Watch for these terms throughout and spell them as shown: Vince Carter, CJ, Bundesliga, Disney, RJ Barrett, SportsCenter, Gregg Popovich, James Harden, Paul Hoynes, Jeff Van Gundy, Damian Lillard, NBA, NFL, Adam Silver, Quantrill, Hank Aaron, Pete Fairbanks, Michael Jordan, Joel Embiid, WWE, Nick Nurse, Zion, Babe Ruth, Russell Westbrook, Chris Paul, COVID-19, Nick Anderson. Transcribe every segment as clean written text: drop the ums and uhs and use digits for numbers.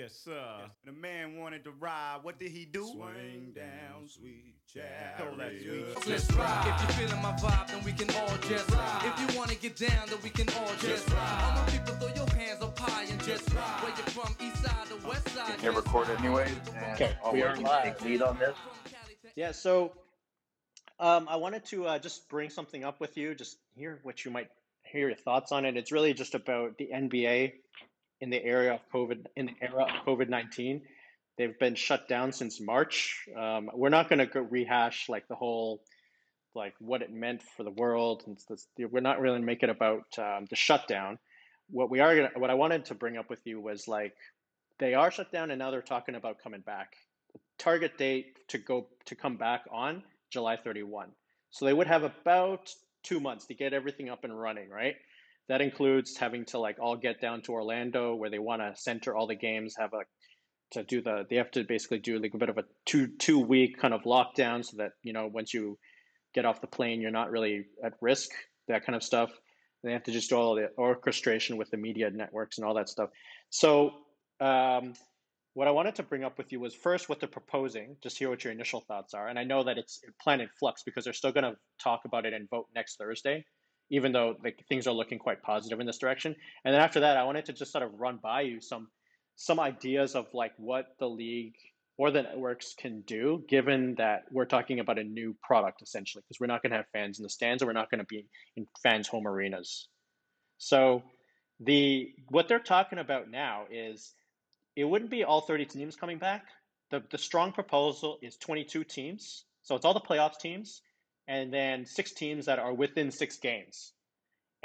Yes, sir. Yes. The man wanted to ride. What did he do? Swing down, sweet chariot. Let's ride. If you're feeling my vibe, then we can all just ride. If you want to get down, then we can all just ride. All my people, throw your hands up high and just ride. Where you're from, east side to west side. You're recorded anyway. Okay, we are live. Lead on this. Yeah, so I wanted to just bring something up with you. Just hear your thoughts on it. It's really just about the NBA. In the era of COVID-19, they've been shut down since March. We're not going to rehash what it meant for the world. We're not really making it about the shutdown. What I wanted to bring up with you was they are shut down, and now they're talking about coming back. The target date to come back on July 31. So they would have about 2 months to get everything up and running, right? That includes having to all get down to Orlando, where they want to center all the games, they have to basically do a bit of a two-week kind of lockdown so that, once you get off the plane, you're not really at risk, that kind of stuff. And they have to just do all the orchestration with the media networks and all that stuff. So what I wanted to bring up with you was first what they're proposing, just hear what your initial thoughts are. And I know that it's planned in flux because they're still going to talk about it and vote next Thursday, even though things are looking quite positive in this direction. And then after that, I wanted to just sort of run by you some ideas of what the league or the networks can do, given that we're talking about a new product, essentially, because we're not going to have fans in the stands, and we're not going to be in fans' home arenas. So what they're talking about now is it wouldn't be all 30 teams coming back. The strong proposal is 22 teams. So it's all the playoffs teams, and then 6 teams that are within 6 games.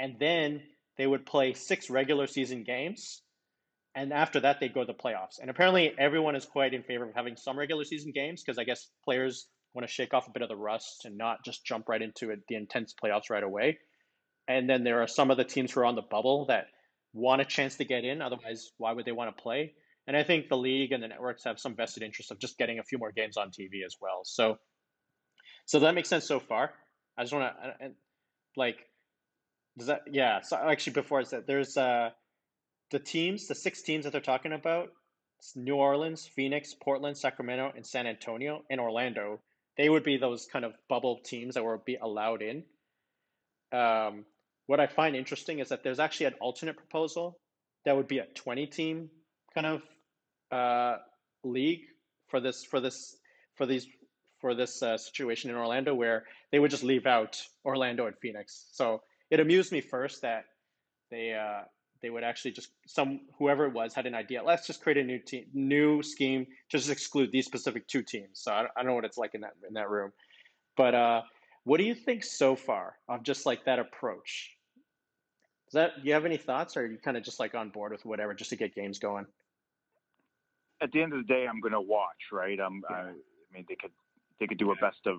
And then they would play 6 regular season games. And after that, they'd go to the playoffs. And apparently everyone is quite in favor of having some regular season games because I guess players want to shake off a bit of the rust and not just jump right into the intense playoffs right away. And then there are some of the teams who are on the bubble that want a chance to get in. Otherwise, why would they want to play? And I think the league and the networks have some vested interest of just getting a few more games on TV as well. So that makes sense so far. I just want to, does that, yeah. So actually before I said, there's the 6 teams that they're talking about, New Orleans, Phoenix, Portland, Sacramento, and San Antonio, and Orlando. They would be those kind of bubble teams that would be allowed in. What I find interesting is that there's actually an alternate proposal that would be a 20-team kind of league for this situation in Orlando, where they would just leave out Orlando and Phoenix. So it amused me first that they would actually just whoever it was had an idea. Let's just create a new scheme, just exclude these specific 2 teams. So I don't know what it's like in that room, but what do you think so far of just that approach? Do you have any thoughts, or are you kind of just on board with whatever just to get games going? At the end of the day, I'm going to watch, right? They could do a best of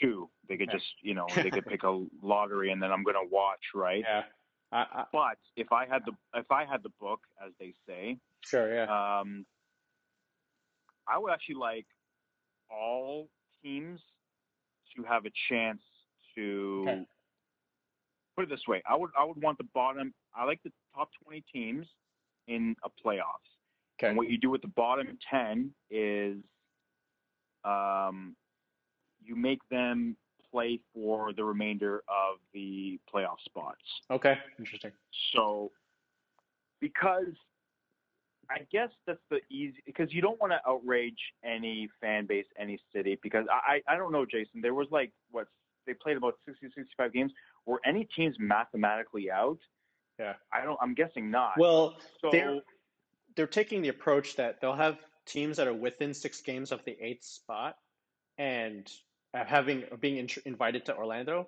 2. They could just, they could pick a lottery, and then I'm going to watch, right? Yeah. But if I had the book, as they say, sure, yeah. I would actually like all teams to have a chance to put it this way. I would want the bottom. I like the top 20 teams in a playoffs. Okay. And what you do with the bottom 10 is. You make them play for the remainder of the playoff spots. Okay, interesting. So, because I guess that's because you don't want to outrage any fan base, any city, because I don't know, Jason, there was they played about 60, 65 games. Were any teams mathematically out? Yeah. I'm guessing not. Well, so, they're taking the approach that they'll have teams that are within 6 games of the 8th spot and being invited to Orlando,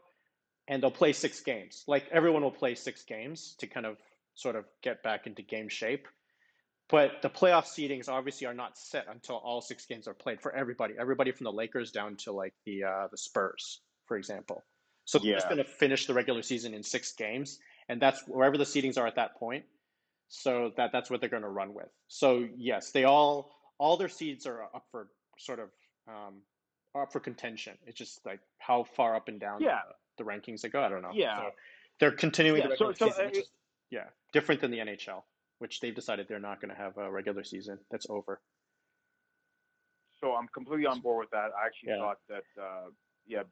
and they'll play 6 games. Everyone will play 6 games to kind of sort of get back into game shape. But the playoff seedings obviously are not set until all 6 games are played for everybody. Everybody from the Lakers down to the Spurs, for example. So they're just going to finish the regular season in 6 games, and that's wherever the seedings are at that point. So that's what they're going to run with. So yes, they all their seeds are up for sort of up for contention. It's just how far up and down the rankings they go. I don't know. Yeah, so they're continuing. Yeah, different than the NHL. which they've decided they're not going to have a regular season. That's over. So I'm completely on board with that. I actually thought that,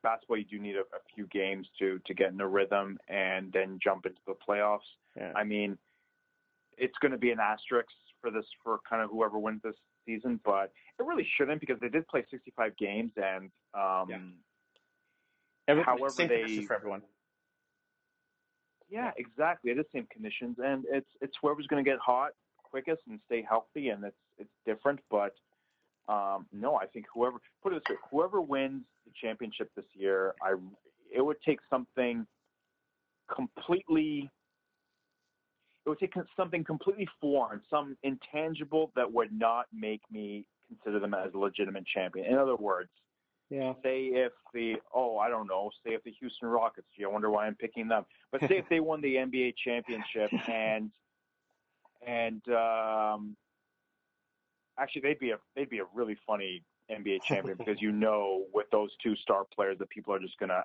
basketball, you do need a few games to get in a rhythm and then jump into the playoffs. Yeah. I mean, it's going to be an asterisk for kind of whoever wins this season, but it really shouldn't, because they did play 65 games and however they – for everyone. Yeah, exactly. It is the same conditions, and it's whoever's going to get hot quickest and stay healthy, and it's different. But no, I think whoever wins the championship this year, it would take something completely foreign, some intangible that would not make me consider them as a legitimate champion. In other words. Yeah. Say if the Houston Rockets, gee, I wonder why I'm picking them. But say if they won the NBA championship and actually they'd be a really funny NBA champion, because with those two star players that people are just going to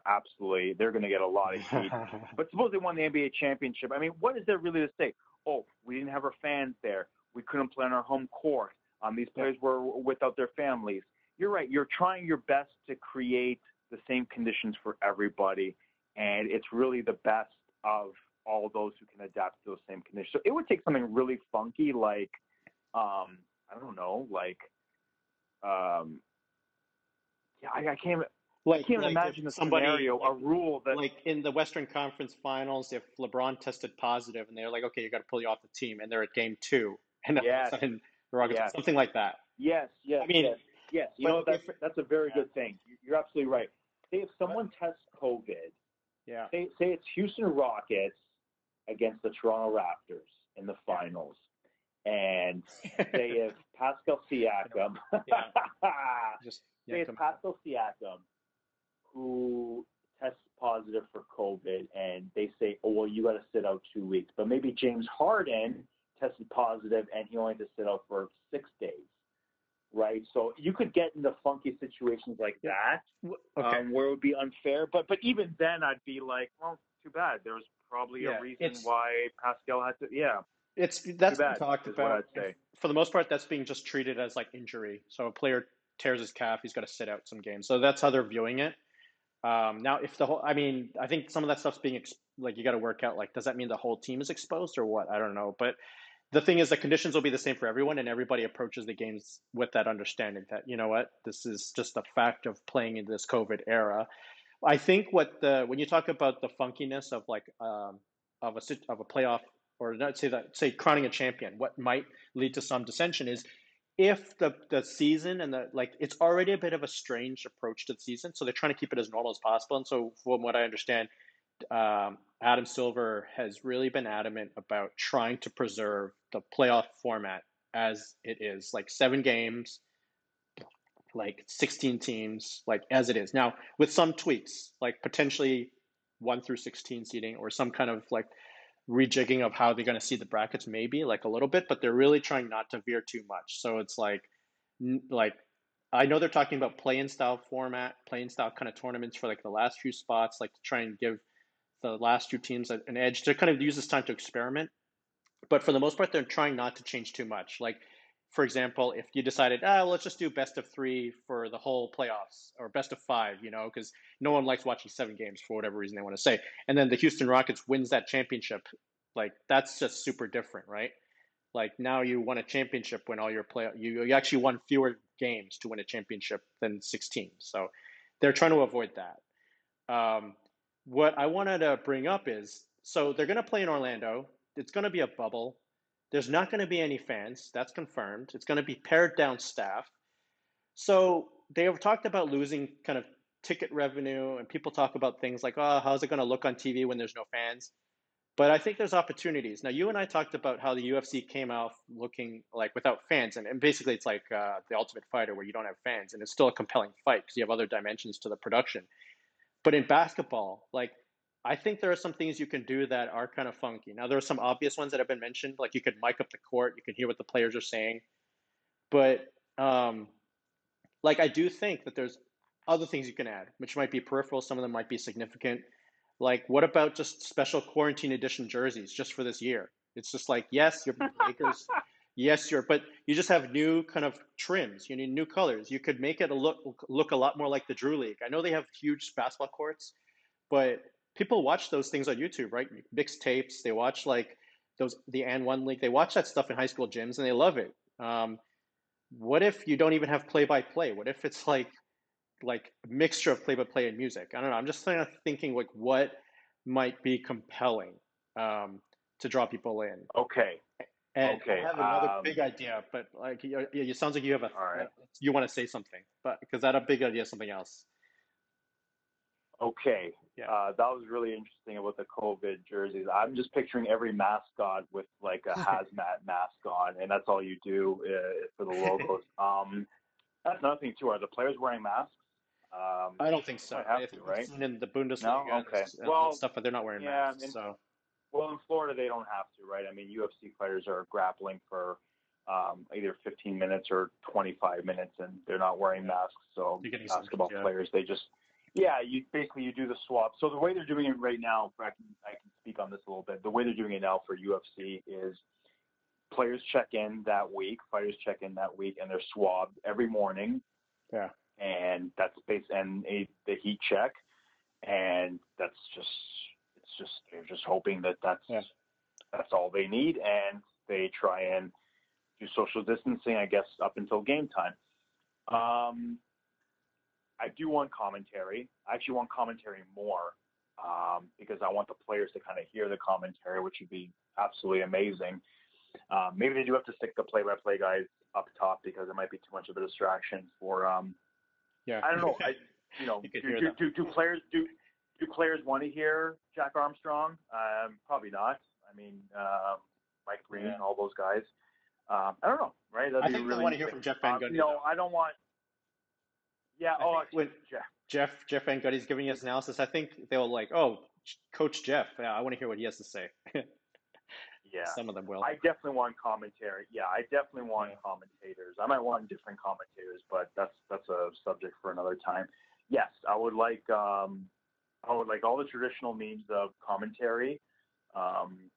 they're going to get a lot of heat. But suppose they won the NBA championship. I mean, what is there really to say? Oh, we didn't have our fans there. We couldn't play on our home court. These players were without their families. You're right. You're trying your best to create the same conditions for everybody, and it's really the best of all those who can adapt to those same conditions. So it would take something really funky, like I can't imagine the scenario, a rule that, like in the Western Conference Finals, if LeBron tested positive and they're like, okay, you got to pull you off the team, and they're at Game 2, and all of a sudden the Rockets, something like that. Yes. I mean. Yes. Yes, that's a very good thing. You're absolutely right. Say if someone tests COVID, say it's Houston Rockets against the Toronto Raptors in the finals, and say if Pascal Siakam, who tests positive for COVID, and they say, oh, well, you got to sit out 2 weeks. But maybe James Harden tested positive, and he only had to sit out for 6 days. Right, so you could get into funky situations like that, where it would be unfair. But even then, I'd be like, well, too bad. There was probably a reason why Pascal had to. Yeah, that's been talked about. For the most part, that's being just treated as like injury. So a player tears his calf, he's got to sit out some games. So that's how they're viewing it. Now, if I think some of that stuff's being like you got to work out. Like, does that mean the whole team is exposed or what? I don't know, but. The thing is, the conditions will be the same for everyone, and everybody approaches the games with that understanding that, you know what, this is just a fact of playing in this COVID era. I think when you talk about the funkiness of like of a playoff, or not say crowning a champion, what might lead to some dissension is if the season and it's already a bit of a strange approach to the season, so they're trying to keep it as normal as possible. And so from what I understand, Adam Silver has really been adamant about trying to preserve the playoff format as it is, like 7 games, like 16 teams, like as it is now, with some tweaks, like potentially 1 through 16 seeding, or some kind of like rejigging of how they're going to see the brackets, maybe like a little bit, but they're really trying not to veer too much. So it's like I know they're talking about play-in style format, play-in style kind of tournaments for like the last few spots, like to try and give the last two teams an edge to kind of use this time to experiment. But for the most part, they're trying not to change too much. Like, for example, if you decided, let's just do best of 3 for the whole playoffs, or best of 5, because no one likes watching 7 games for whatever reason they want to say. And then the Houston Rockets wins that championship. Like, that's just super different, right? Like, now you won a championship when all your you actually won fewer games to win a championship than 16. So they're trying to avoid that. What I wanted to bring up is, so they're going to play in Orlando. It's going to be a bubble. There's not going to be any fans. That's confirmed. It's going to be pared down staff. So they have talked about losing kind of ticket revenue, and people talk about things like, how's it going to look on TV when there's no fans? But I think there's opportunities. Now, you and I talked about how the UFC came out looking like without fans. And basically it's like The Ultimate Fighter, where you don't have fans, and it's still a compelling fight because you have other dimensions to the production. But in basketball, like, I think there are some things you can do that are kind of funky. Now, there are some obvious ones that have been mentioned, like you could mic up the court, you can hear what the players are saying. But, I do think that there's other things you can add, which might be peripheral. Some of them might be significant. Like, what about just special quarantine edition jerseys just for this year? It's just like, yes, you're Lakers. Yes, you're, but you just have new kind of trims. You need new colors. You could make it look a lot more like the Drew League. I know they have huge basketball courts, but people watch those things on YouTube, right? Mixtapes. They watch like the and one league. They watch that stuff in high school gyms and they love it. What if you don't even have play-by-play? What if it's like a mixture of play-by-play and music? I don't know. I'm just kind of thinking like what might be compelling to draw people in. Okay. And okay. I have another big idea, but like it sounds like you have all right. You want to say something, but because that a big idea is something else. Okay. Yeah. That was really interesting about the COVID jerseys. I'm just picturing every mascot with like a hazmat mask on, and that's all you do for the logos. That's another thing too. Are the players wearing masks? I don't think so. Right? In the Bundesliga, no? Okay. And stuff, but they're not wearing masks. Well, in Florida, they don't have to, right? I mean, UFC fighters are grappling for either 15 minutes or 25 minutes, and they're not wearing masks. So basketball players, they just, you do the swap. So the way they're doing it right now, I can speak on this a little bit. The way they're doing it now for UFC is players check in that week, fighters check in that week, and they're swabbed every morning. Yeah. And that's the heat check. And that's just... they're just hoping that's all they need, and they try and do social distancing, I guess, up until game time. I do want commentary. I actually want commentary more because I want the players to kind of hear the commentary, which would be absolutely amazing. Maybe they do have to stick the play-by-play guys up top because it might be too much of a distraction for. I don't know. Do players want to hear Jack Armstrong? Probably not. I mean, Mike Green, all those guys. I don't know, right? I think they want to hear from Jeff Van Gundy. I don't want. Yeah. Jeff Van Gundy's giving us analysis. I think they'll like, oh, Coach Jeff. Yeah, I want to hear what he has to say. Yeah. Some of them will. I definitely want commentary. Yeah, I definitely want commentators. I might want different commentators, but that's a subject for another time. Yes, I would like. I would like all the traditional means of commentary, and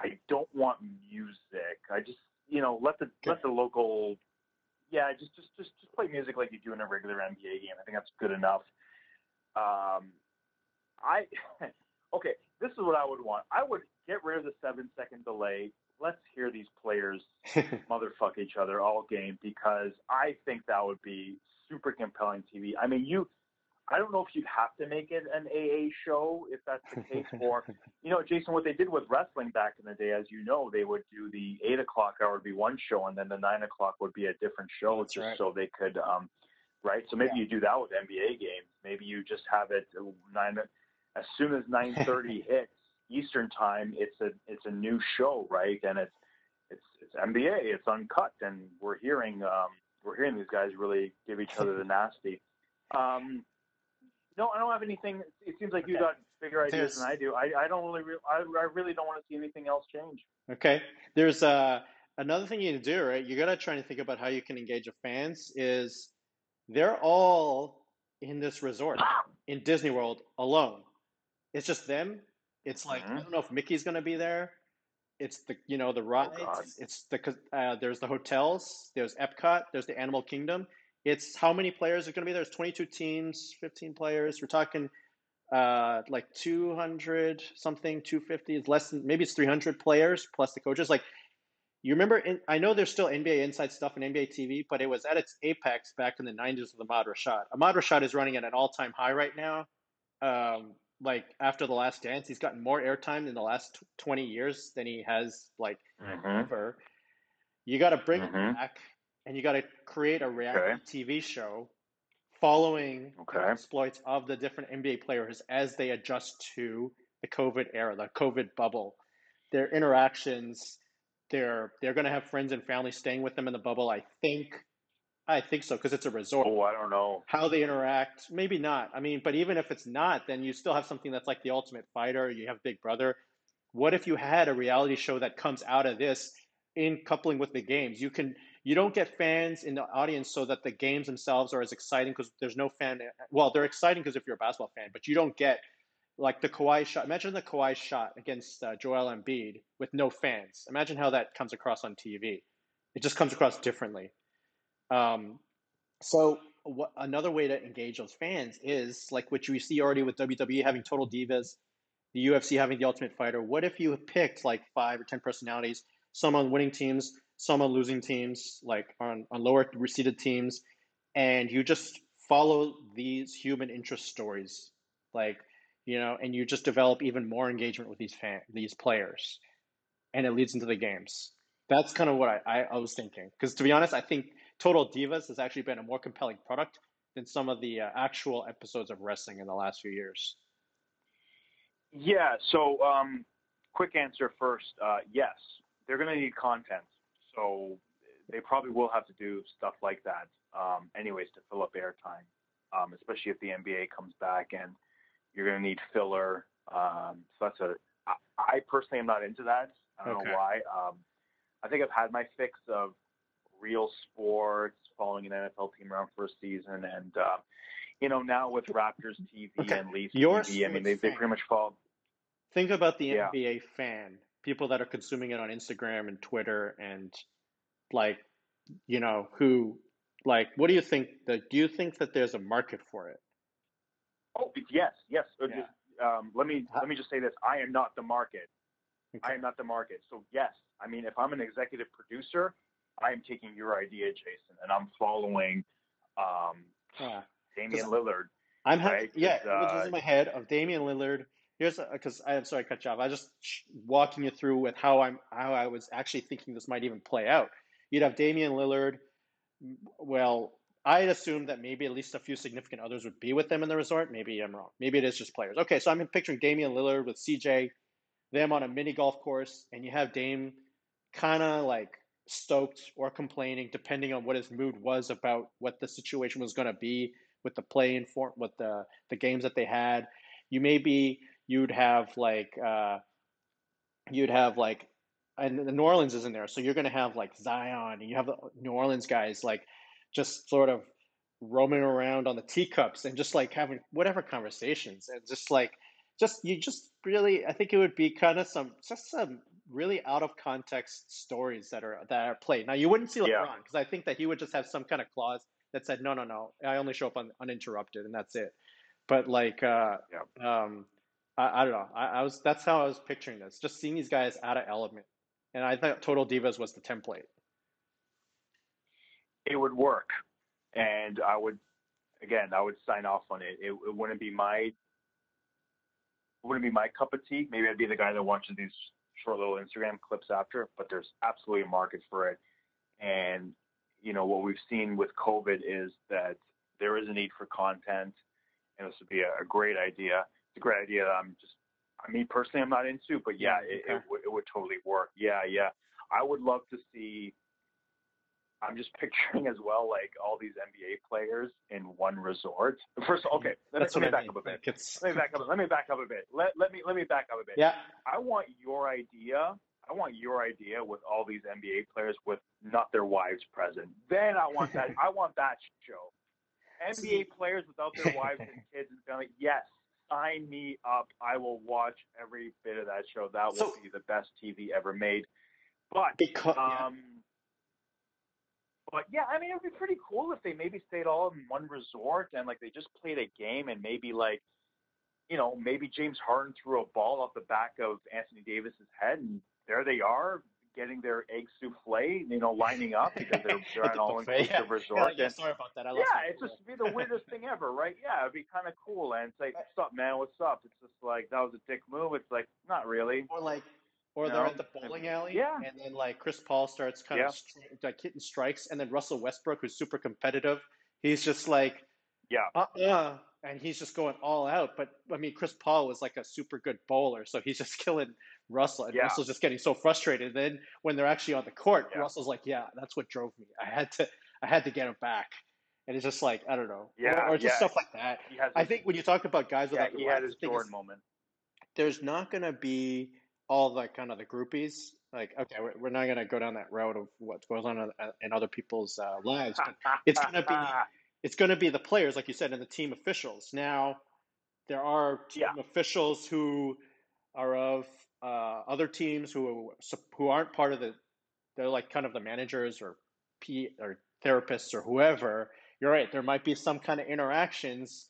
I don't want music. I just, let the local, just play music like you do in a regular NBA game. I think that's good enough. This is what I would want. I would get rid of the 7-second delay. Let's hear these players motherfuck each other all game because I think that would be super compelling TV. I mean, I don't know if you'd have to make it an AA show if that's the case, or, Jason, what they did with wrestling back in the day, as you know, they would do the 8 o'clock hour would be one show, and then the 9 o'clock would be a different show, so they could, right? So maybe you do that with NBA games. Maybe you just have it as soon as 9:30 hits Eastern time, it's a new show, right? And it's NBA, it's uncut, and we're hearing these guys really give each other the nasty. No, I don't have anything. It seems like you got bigger ideas than I do. I really don't want to see anything else change. Okay. There's another thing you can do, right? You got to try and think about how you can engage the fans is they're all in this resort in Disney World alone. It's just them. It's like, I don't know if Mickey's going to be there. It's the rides. Oh, it's there's the hotels. There's Epcot. There's the Animal Kingdom. It's how many players are going to be there? There's 22 teams, 15 players. We're talking like 200 something, 250. It's less than, maybe it's 300 players plus the coaches. Like you remember, I know there's still NBA Inside stuff and NBA TV, but it was at its apex back in the 90s with Ahmad Rashad. Ahmad Rashad is running at an all-time high right now. Like after The Last Dance, he's gotten more airtime in the last 20 years than he has like ever. You got to bring him back. And you got to create a reality TV show following the exploits of the different NBA players as they adjust to the COVID era, the COVID bubble, their interactions. They're going to have friends and family staying with them in the bubble. I think so because it's a resort. Oh, I don't know how they interact. Maybe not. I mean, but even if it's not, then you still have something that's like The Ultimate Fighter. You have Big Brother. What if you had a reality show that comes out of this? In coupling with the games, you don't get fans in the audience so that the games themselves are as exciting because there's no fan. Well, they're exciting because if you're a basketball fan, but you don't get like the Kawhi shot. Imagine the Kawhi shot against Joel Embiid with no fans. Imagine how that comes across on TV. It just comes across differently. Another way to engage those fans is like what you see already with WWE having Total Divas, the UFC having The Ultimate Fighter. What if you picked like 5 or 10 personalities, some on winning teams, some on losing teams, like on lower seeded teams, and you just follow these human interest stories, like, you know, and you just develop even more engagement with these players, and it leads into the games. That's kind of what I was thinking. Because to be honest, I think Total Divas has actually been a more compelling product than some of the actual episodes of wrestling in the last few years. Yeah, so quick answer first. Yes, they're going to need content. So they probably will have to do stuff like that anyways to fill up airtime, especially if the NBA comes back and you're going to need filler. I personally am not into that. I don't know why. I think I've had my fix of real sports, following an NFL team around for a season, and now with Raptors TV and Leafs TV, I mean, they pretty much follow. Think about the NBA fan, people that are consuming it on Instagram and Twitter, and what do you think? Do you think that there's a market for it? Oh yes. Yeah. Just, let me just say this: I am not the market. Okay. I am not the market. So yes, I mean, if I'm an executive producer, I am taking your idea, Jason, and I'm following Damian Lillard. I'm having, which is in my head of Damian Lillard. I'm sorry, I cut you off. I was just walking you through with how I was actually thinking this might even play out. You'd have Damian Lillard. Well, I'd assume that maybe at least a few significant others would be with them in the resort. Maybe I'm wrong. Maybe it is just players. Okay, so I'm picturing Damian Lillard with CJ, them on a mini golf course, and you have Dame kind of like stoked or complaining, depending on what his mood was about what the situation was going to be with the play-in form, with the games that they had. You'd have and New Orleans isn't there, so you're going to have like Zion, and you have the New Orleans guys like just sort of roaming around on the teacups and just like having whatever conversations, and I think it would be kind of some really out of context stories that are played. Now you wouldn't see LeBron because I think that he would just have some kind of clause that said, no, I only show up uninterrupted and that's it. But I don't know. That's how I was picturing this. Just seeing these guys out of element, and I thought Total Divas was the template. It would work, and I would sign off on it. It wouldn't be my cup of tea. Maybe I'd be the guy that watches these short little Instagram clips after, but there's absolutely a market for it. And, what we've seen with COVID is that there is a need for content, and this would be a great idea. It's a great idea that personally, I'm not into, but it would totally work. Yeah. I would love to see, I'm just picturing as well, like all these NBA players in one resort. First, okay, let me back up a bit. Yeah, I want your idea with all these NBA players with not their wives present. Then I want that. I want that show. NBA players without their wives and kids and family. Yes, sign me up. I will watch every bit of that show. That will be the best TV ever made. But it would be pretty cool if they maybe stayed all in one resort and, like, they just played a game and maybe, like, maybe James Harden threw a ball off the back of Anthony Davis's head, and there they are getting their egg souffle, lining up because they're at an all-inclusive resort. Yeah, sorry about that. It's just be the weirdest thing ever, right? Yeah, it'd be kind of cool. And it's like, what's up, man? What's up? It's just like, that was a dick move. It's like, not really. Or they're at the bowling alley, and then like Chris Paul starts kind of like hitting strikes, and then Russell Westbrook, who's super competitive, he's just like, and he's just going all out. But I mean, Chris Paul was like a super good bowler, so he's just killing Russell, and Russell's just getting so frustrated. And then when they're actually on the court, Russell's like, that's what drove me. I had to get him back, and it's just like, I don't know, stuff like that. I think when you talk about guys without the he had his Jordan moment. There's not going to be all the kind of the groupies, like, okay, we're not going to go down that route of what goes on in other people's lives. But it's going to be the players, like you said, and the team officials. Now, There are officials who are of other teams who aren't part of the. They're like kind of the managers or therapists or whoever. You're right. There might be some kind of interactions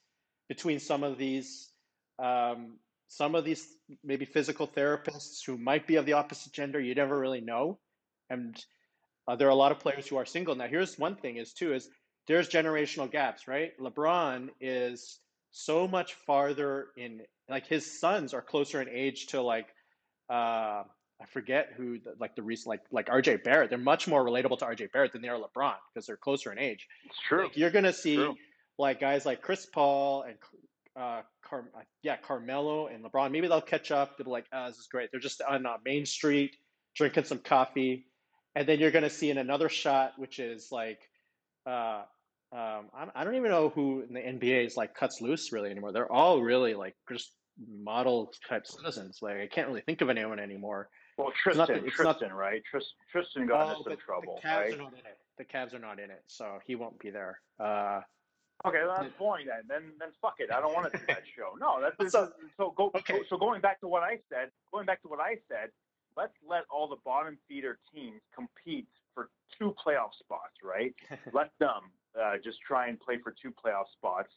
between some of these maybe physical therapists who might be of the opposite gender. You never really know. And there are a lot of players who are single. Now, here's one thing is there's generational gaps, right? LeBron is so much farther in, like his sons are closer in age to like, I forget who, like the recent, like RJ Barrett. They're much more relatable to RJ Barrett than they are LeBron because they're closer in age. It's true. Like you're going to see like guys like Chris Paul and Carmelo and LeBron. Maybe they'll catch up. They'll be like, oh, this is great. They're just on Main Street drinking some coffee. And then you're going to see in another shot, which is like, I don't even know who in the NBA is like cuts loose really anymore. They're all really like just model type citizens. Like I can't really think of anyone anymore. Well, Tristan, right? Tristan got into some trouble. The Cavs are not in it, so he won't be there. Okay, that's boring then. Then fuck it. I don't want to do that show. No, that's going back to what I said. Let's let all the bottom feeder teams compete for two playoff spots, right? Let them just try and play for two playoff spots.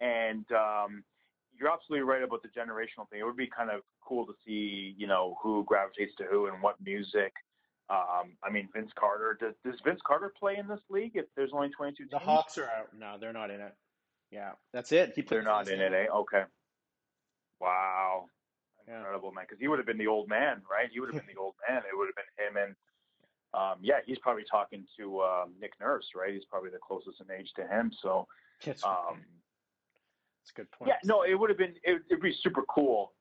And you're absolutely right about the generational thing. It would be kind of cool to see, you know, who gravitates to who and what music. I mean, Vince Carter. Does Vince Carter play in this league if there's only 22 teams? The Hawks are out. No, they're not in it. Yeah, that's it. They're not in it, eh? Okay. Wow. Incredible, man, because he would have been the old man, right? He would have been the old man. It would have been him and, he's probably talking to Nick Nurse, right? He's probably the closest in age to him. So, that's a good point. Yeah, no, it would have been, it'd be super cool.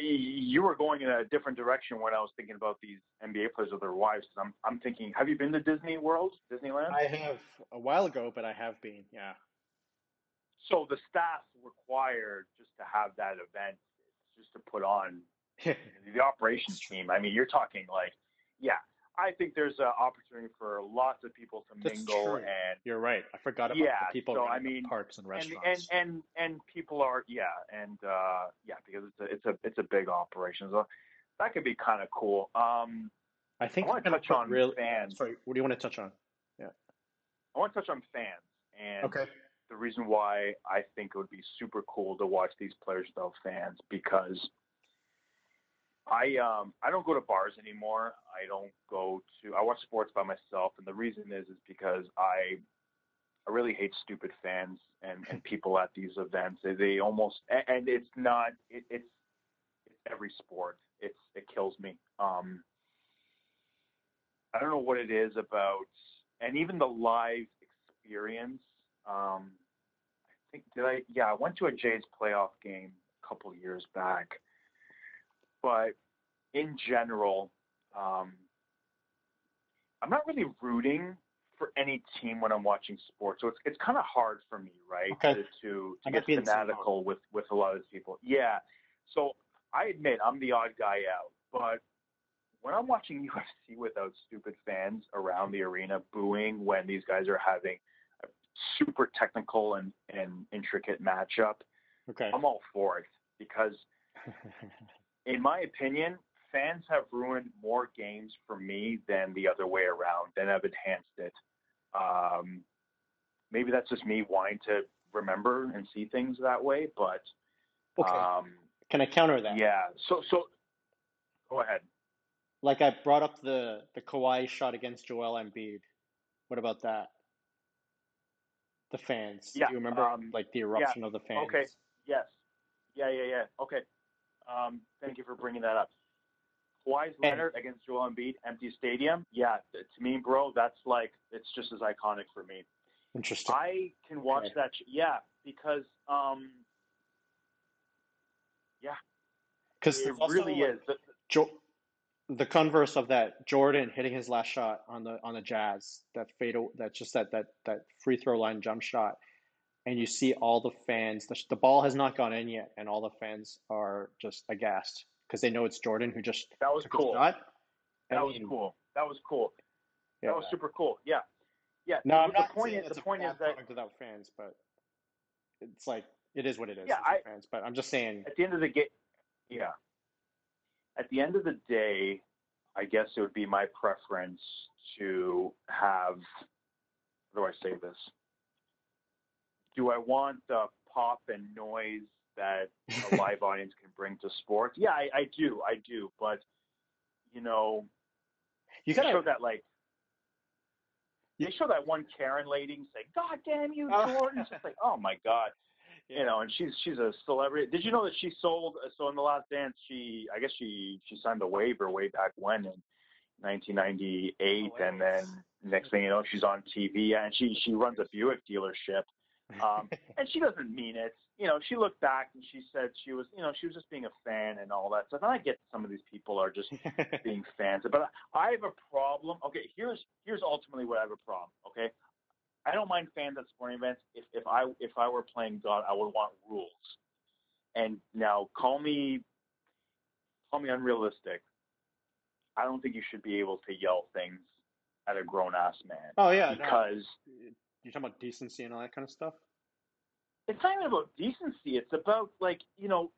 You were going in a different direction when I was thinking about these NBA players with their wives. I'm thinking, have you been to Disney World, Disneyland? I have a while ago, but I have been, yeah. So the staff required just to have that event. Just to put on the operations team. I mean, you're talking like, I think there's an opportunity for lots of people to mingle. And you're right. I forgot about the people in parks and restaurants. And people are, because it's a big operation. So that could be kind of cool. I think I want to touch on fans. Sorry, what do you want to touch on? Yeah. I want to touch on fans. And the reason why I think it would be super cool to watch these players without fans, because I don't go to bars anymore. I watch sports by myself. And the reason is because I really hate stupid fans and people at these events. They almost, and it's not, it's every sport. It kills me. I don't know what it is about, and even the live experience, I went to a Jays playoff game a couple years back, but in general, I'm not really rooting for any team when I'm watching sports. So it's kind of hard for me, right? To get fanatical with a lot of these people. Yeah. So I admit I'm the odd guy out, but when I'm watching UFC without stupid fans around the arena booing when these guys are having super technical and intricate matchup. Okay. I'm all for it because in my opinion, fans have ruined more games for me than the other way around, and have enhanced it. Maybe that's just me wanting to remember and see things that way, but can I counter that? Yeah. So go ahead. Like I brought up the Kawhi shot against Joel Embiid. What about that? The fans. Yeah. Do you remember like the eruption of the fans? Okay. Yes. Yeah. Okay. Thank you for bringing that up. Kawhi's Leonard against Joel Embiid, empty stadium. Yeah. To me, bro, that's like, it's just as iconic for me. Interesting. I can watch that. Because, because it really is. The converse of that, Jordan hitting his last shot on the Jazz, that fatal, that just that free throw line jump shot, and you see all the fans. The ball has not gone in yet, and all the fans are just aghast because they know it's Jordan who just took the shot. That was cool. Yeah. That was super cool. Yeah. No, I'm not saying it's a bad product without fans, but it's like It is what it is. Yeah, fans, but I'm just saying. At the end of the game, yeah. At the end of the day, I guess it would be my preference to have. How do I say this? Do I want the pop and noise that a live audience can bring to sports? Yeah, I do. But you know, you gotta show that like. They show that one Karen lady and say, "God damn you, Jordan!" It's just like, "Oh my God," you know. And she's a celebrity. Did you know that she sold? So in The Last Dance, I guess she signed the waiver way back when in 1998, and then next thing you know, she's on TV and she runs a Buick dealership. And she doesn't mean it. You know, she looked back and she said she was just being a fan and all that stuff. And I get some of these people are just being fans. But I have a problem. Okay, here's ultimately what I have a problem. Okay, I don't mind fans at sporting events. If I were playing God, I would want rules. And now call me unrealistic. I don't think you should be able to yell things at a grown ass man. Oh yeah, because. No. You're talking about decency and all that kind of stuff? It's not even about decency. It's about, like, you know,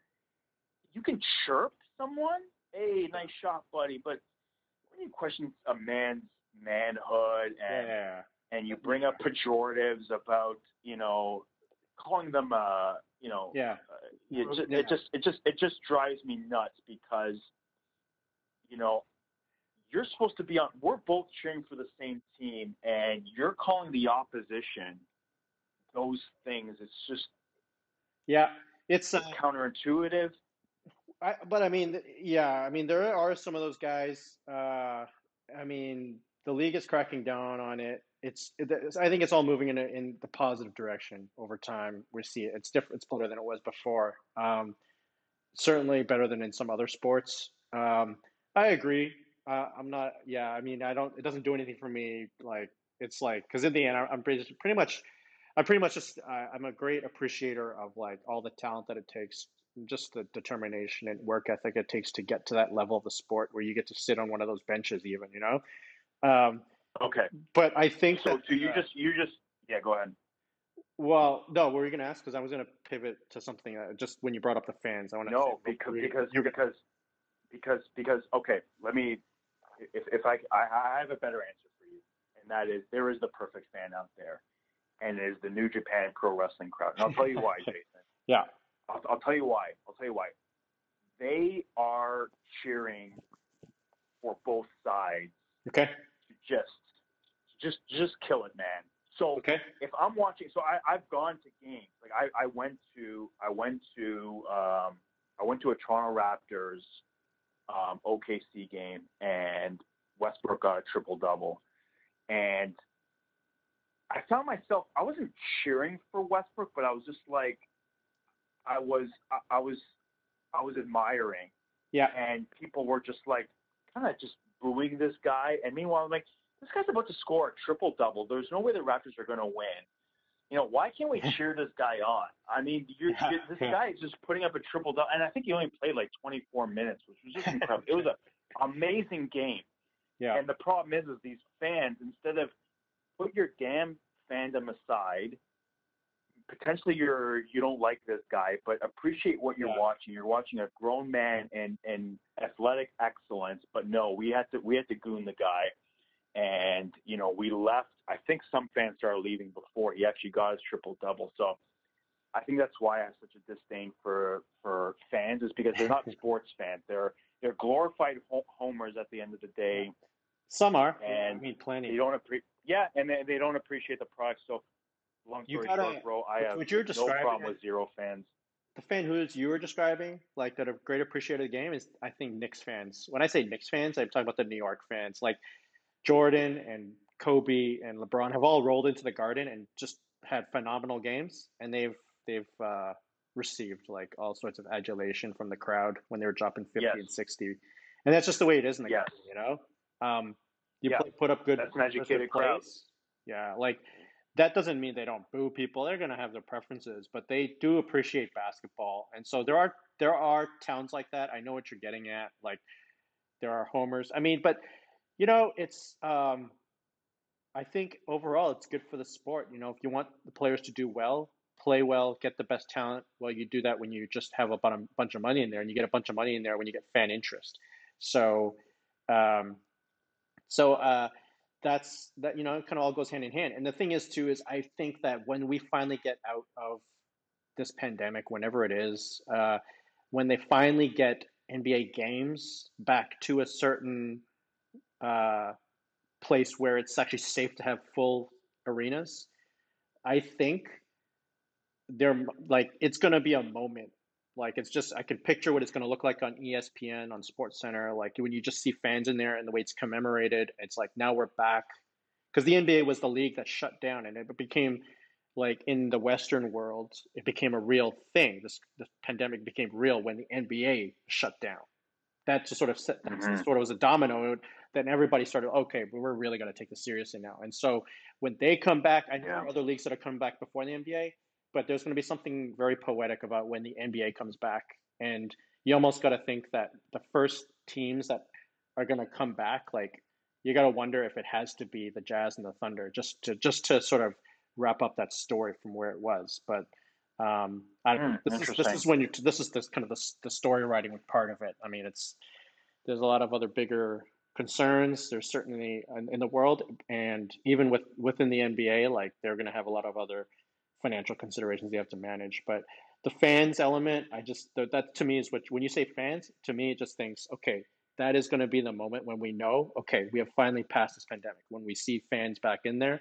you can chirp someone. Hey, nice shot, buddy. But when you question a man's manhood and you bring up pejoratives about, you know, calling them, it just drives me nuts because, you know, you're supposed to be on – we're both cheering for the same team, and you're calling the opposition those things. It's just – yeah, it's counterintuitive. I mean, there are some of those guys. I mean, the league is cracking down on it. I think it's all moving in the positive direction over time. We see it. It's different. It's better than it was before. Certainly better than in some other sports. I agree. I'm not. Yeah, I mean, I don't. It doesn't do anything for me. Like it's like because in the end, I'm a great appreciator of like all the talent that it takes, just the determination and work ethic it takes to get to that level of the sport where you get to sit on one of those benches, even, you know. Okay. But I think so. That, you just go ahead. Well, no, what were you gonna ask? Because I was gonna pivot to something just when you brought up the fans. I want to okay. Let me. If I have a better answer for you, and that is there is the perfect fan out there, and it is the New Japan Pro Wrestling crowd. And I'll tell you why, Jason. Yeah. I'll tell you why. They are cheering for both sides. Okay. To just kill it, man. So if I'm watching, so I've gone to games. Like I went to a Toronto Raptors. OKC game and Westbrook got a triple-double, and I found myself I wasn't cheering for Westbrook, but I was just like I was admiring. Yeah, and people were just like kind of just booing this guy, and meanwhile I'm like this guy's about to score a triple-double. There's no way the Raptors are going to win. You know, why can't we cheer this guy on? I mean, this guy is just putting up a triple-double. And I think he only played like 24 minutes, which was just incredible. It was an amazing game. Yeah. And the problem is these fans, instead of put your damn fandom aside, potentially you don't like this guy, but appreciate what you're watching. You're watching a grown man and athletic excellence. But no, we had to goon the guy. And, you know, we left. I think some fans started leaving before he actually got his triple-double. So I think that's why I have such a disdain for fans is because they're not sports fans. They're glorified homers at the end of the day. Some are. And I mean, plenty. They don't appreciate the product. So long story short, bro, I have no problem with zero fans. The fan who you were describing, like that a great appreciator of the game is, I think, Knicks fans. When I say Knicks fans, I'm talking about the New York fans. Like Jordan and Kobe and LeBron have all rolled into the Garden and just had phenomenal games, and they've received like all sorts of adulation from the crowd when they were dropping 50 and 60, and that's just the way it is in the game, you know. Put up good. That's an educated crowd. Yeah, like that doesn't mean they don't boo people. They're going to have their preferences, but they do appreciate basketball, and so there are towns like that. I know what you're getting at. Like there are homers. I mean, but. You know, it's I think overall it's good for the sport. You know, if you want the players to do well, play well, get the best talent. Well, you do that when you just have a bunch of money in there, and you get a bunch of money in there when you get fan interest. So, that's that, you know, it kind of all goes hand in hand. And the thing is too, is I think that when we finally get out of this pandemic, whenever it is, when they finally get NBA games back to a certain place where it's actually safe to have full arenas, I think they're like, it's going to be a moment. Like, it's just, I can picture what it's going to look like on ESPN, on SportsCenter. Like, when you just see fans in there and the way it's commemorated, it's like, now we're back. Because the NBA was the league that shut down, and it became, like, in the Western world, it became a real thing. This pandemic became real when the NBA shut down. That just sort of set, that sort of was a domino. Then everybody started, okay, we're really going to take this seriously now. And so when they come back, I know there are other leagues that have come back before the NBA, but there's going to be something very poetic about when the NBA comes back. And you almost got to think that the first teams that are going to come back, like, you got to wonder if it has to be the Jazz and the Thunder just to sort of wrap up that story from where it was. But I don't know. This is kind of the story writing part of it. I mean, there's a lot of other bigger concerns. There's certainly in the world, and even within the NBA, like, they're going to have a lot of other financial considerations they have to manage. But the fans element, that to me is what, when you say fans, to me it just thinks, okay, that is going to be the moment when we know, okay, we have finally passed this pandemic, when we see fans back in there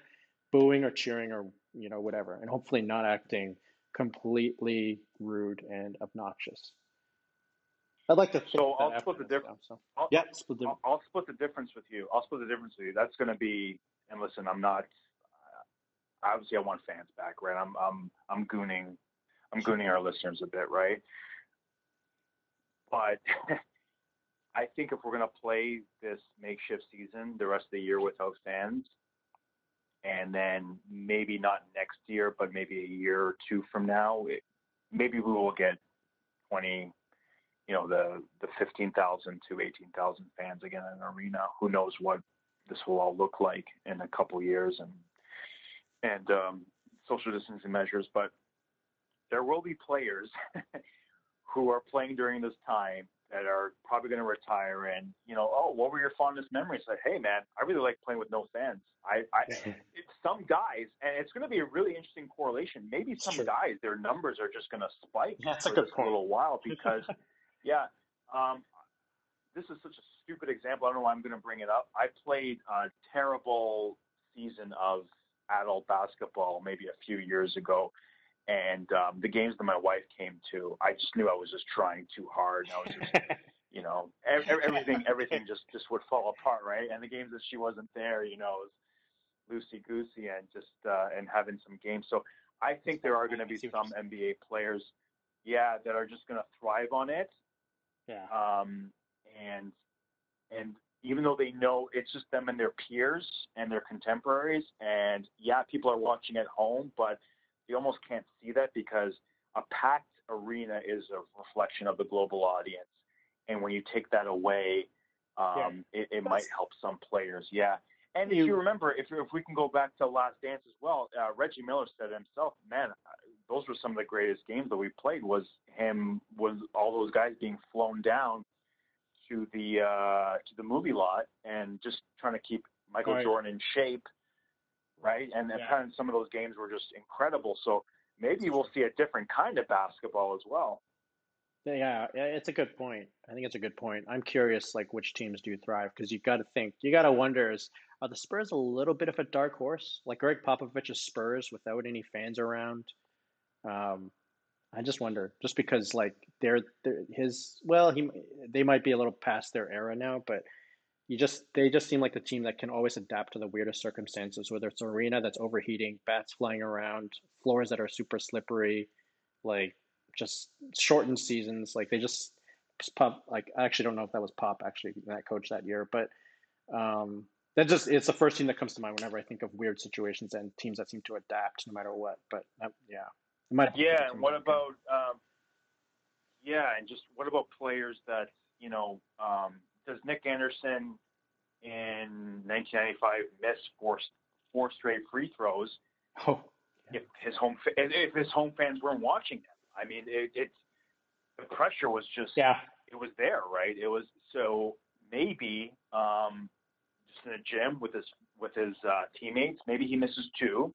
booing or cheering or, you know, whatever, and hopefully not acting completely rude and obnoxious. I'd like to think so that I'll split the difference. I'll split the difference with you. That's going to be, and listen, I'm not, obviously I want fans back, right? I'm gooning our listeners a bit, right? But I think if we're going to play this makeshift season the rest of the year without fans, and then maybe not next year, but maybe a year or two from now, maybe we will get 20, you know, the 15,000 to 18,000 fans again in an arena. Who knows what this will all look like in a couple of years, and social distancing measures, but there will be players who are playing during this time that are probably going to retire and, you know, oh, what were your fondest memories? Like, hey man, I really like playing with no fans. Some guys, and it's going to be a really interesting correlation. Maybe some guys, their numbers are just going to spike for a little while because yeah. This is such a stupid example. I don't know why I'm going to bring it up. I played a terrible season of adult basketball maybe a few years ago, and the games that my wife came to, I just knew I was just trying too hard, and I was just you know, everything just would fall apart, right? And the games that she wasn't there, you know, it was loosey-goosey and just and having some games. So I think there are going to be some NBA players that are just going to thrive on it, and even though they know it's just them and their peers and their contemporaries, and yeah, people are watching at home, but you almost can't see that because a packed arena is a reflection of the global audience. And when you take that away, it might help some players. Yeah. And if you remember, if we can go back to Last Dance as well, Reggie Miller said himself, man, those were some of the greatest games that we played was all those guys being flown down to the movie lot and just trying to keep Michael Jordan in shape, right? And some of those games were just incredible. So maybe we'll see a different kind of basketball as well. Yeah, it's a good point. I think it's a good point. I'm curious, like, which teams do thrive, because you got to wonder are the Spurs a little bit of a dark horse? Like Gregg Popovich's Spurs without any fans around. I just wonder, just because like they might be a little past their era now, but they just seem like the team that can always adapt to the weirdest circumstances, whether it's an arena that's overheating, bats flying around, floors that are super slippery, like just shortened seasons. Like they just Pop, like, I actually don't know if that was Pop actually that coach that year, but it's the first team that comes to mind whenever I think of weird situations and teams that seem to adapt no matter what. But and what about and just what about players that, you know, does Nick Anderson in 1995 miss four straight free throws? Oh, if his home fans weren't watching him. I mean, the pressure was just, it was there, right? It was, so maybe just in the gym with his teammates, maybe he misses two,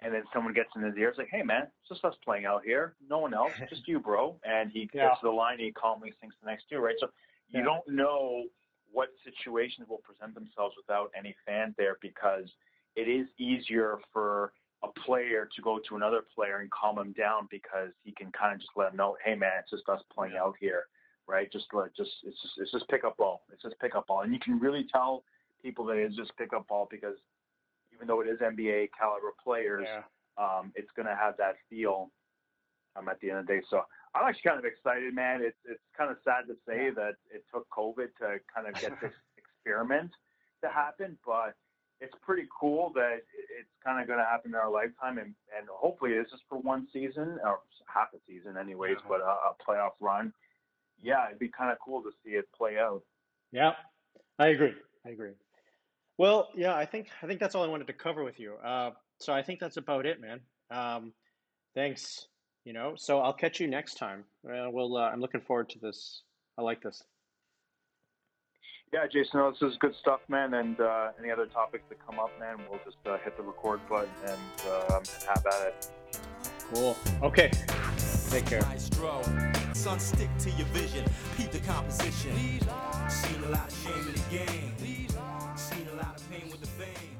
and then someone gets in his ear, it's like, hey man, it's just us playing out here, no one else, just you, bro. And he gets to the line and he calmly sinks the next two, right? So you don't know what situations will present themselves without any fan there, because it is easier for a player to go to another player and calm him down, because he can kind of just let him know, hey man, it's just us playing out here, right? It's just pick up ball. It's just pick up ball. And you can really tell people that it's just pick up ball, because even though it is NBA caliber players, it's going to have that feel at the end of the day. So I'm actually kind of excited, man. It's kind of sad to say that it took COVID to kind of get this experiment to happen, but it's pretty cool that it's kind of going to happen in our lifetime, and hopefully it's just for one season, or half a season anyways, but a playoff run. Yeah, it'd be kind of cool to see it play out. Yeah, I agree. Well, yeah, I think that's all I wanted to cover with you. So I think that's about it, man. Thanks. So I'll catch you next time. I'm looking forward to this. I like this. Yeah, Jason, this is good stuff, man, and any other topics that come up, man, we'll just hit the record button and have at it. Cool. Okay. Take care. Maestro, son, stick to your vision. Keep the composition. Seen a lot of shame in the game. Seen a lot of pain with the fame.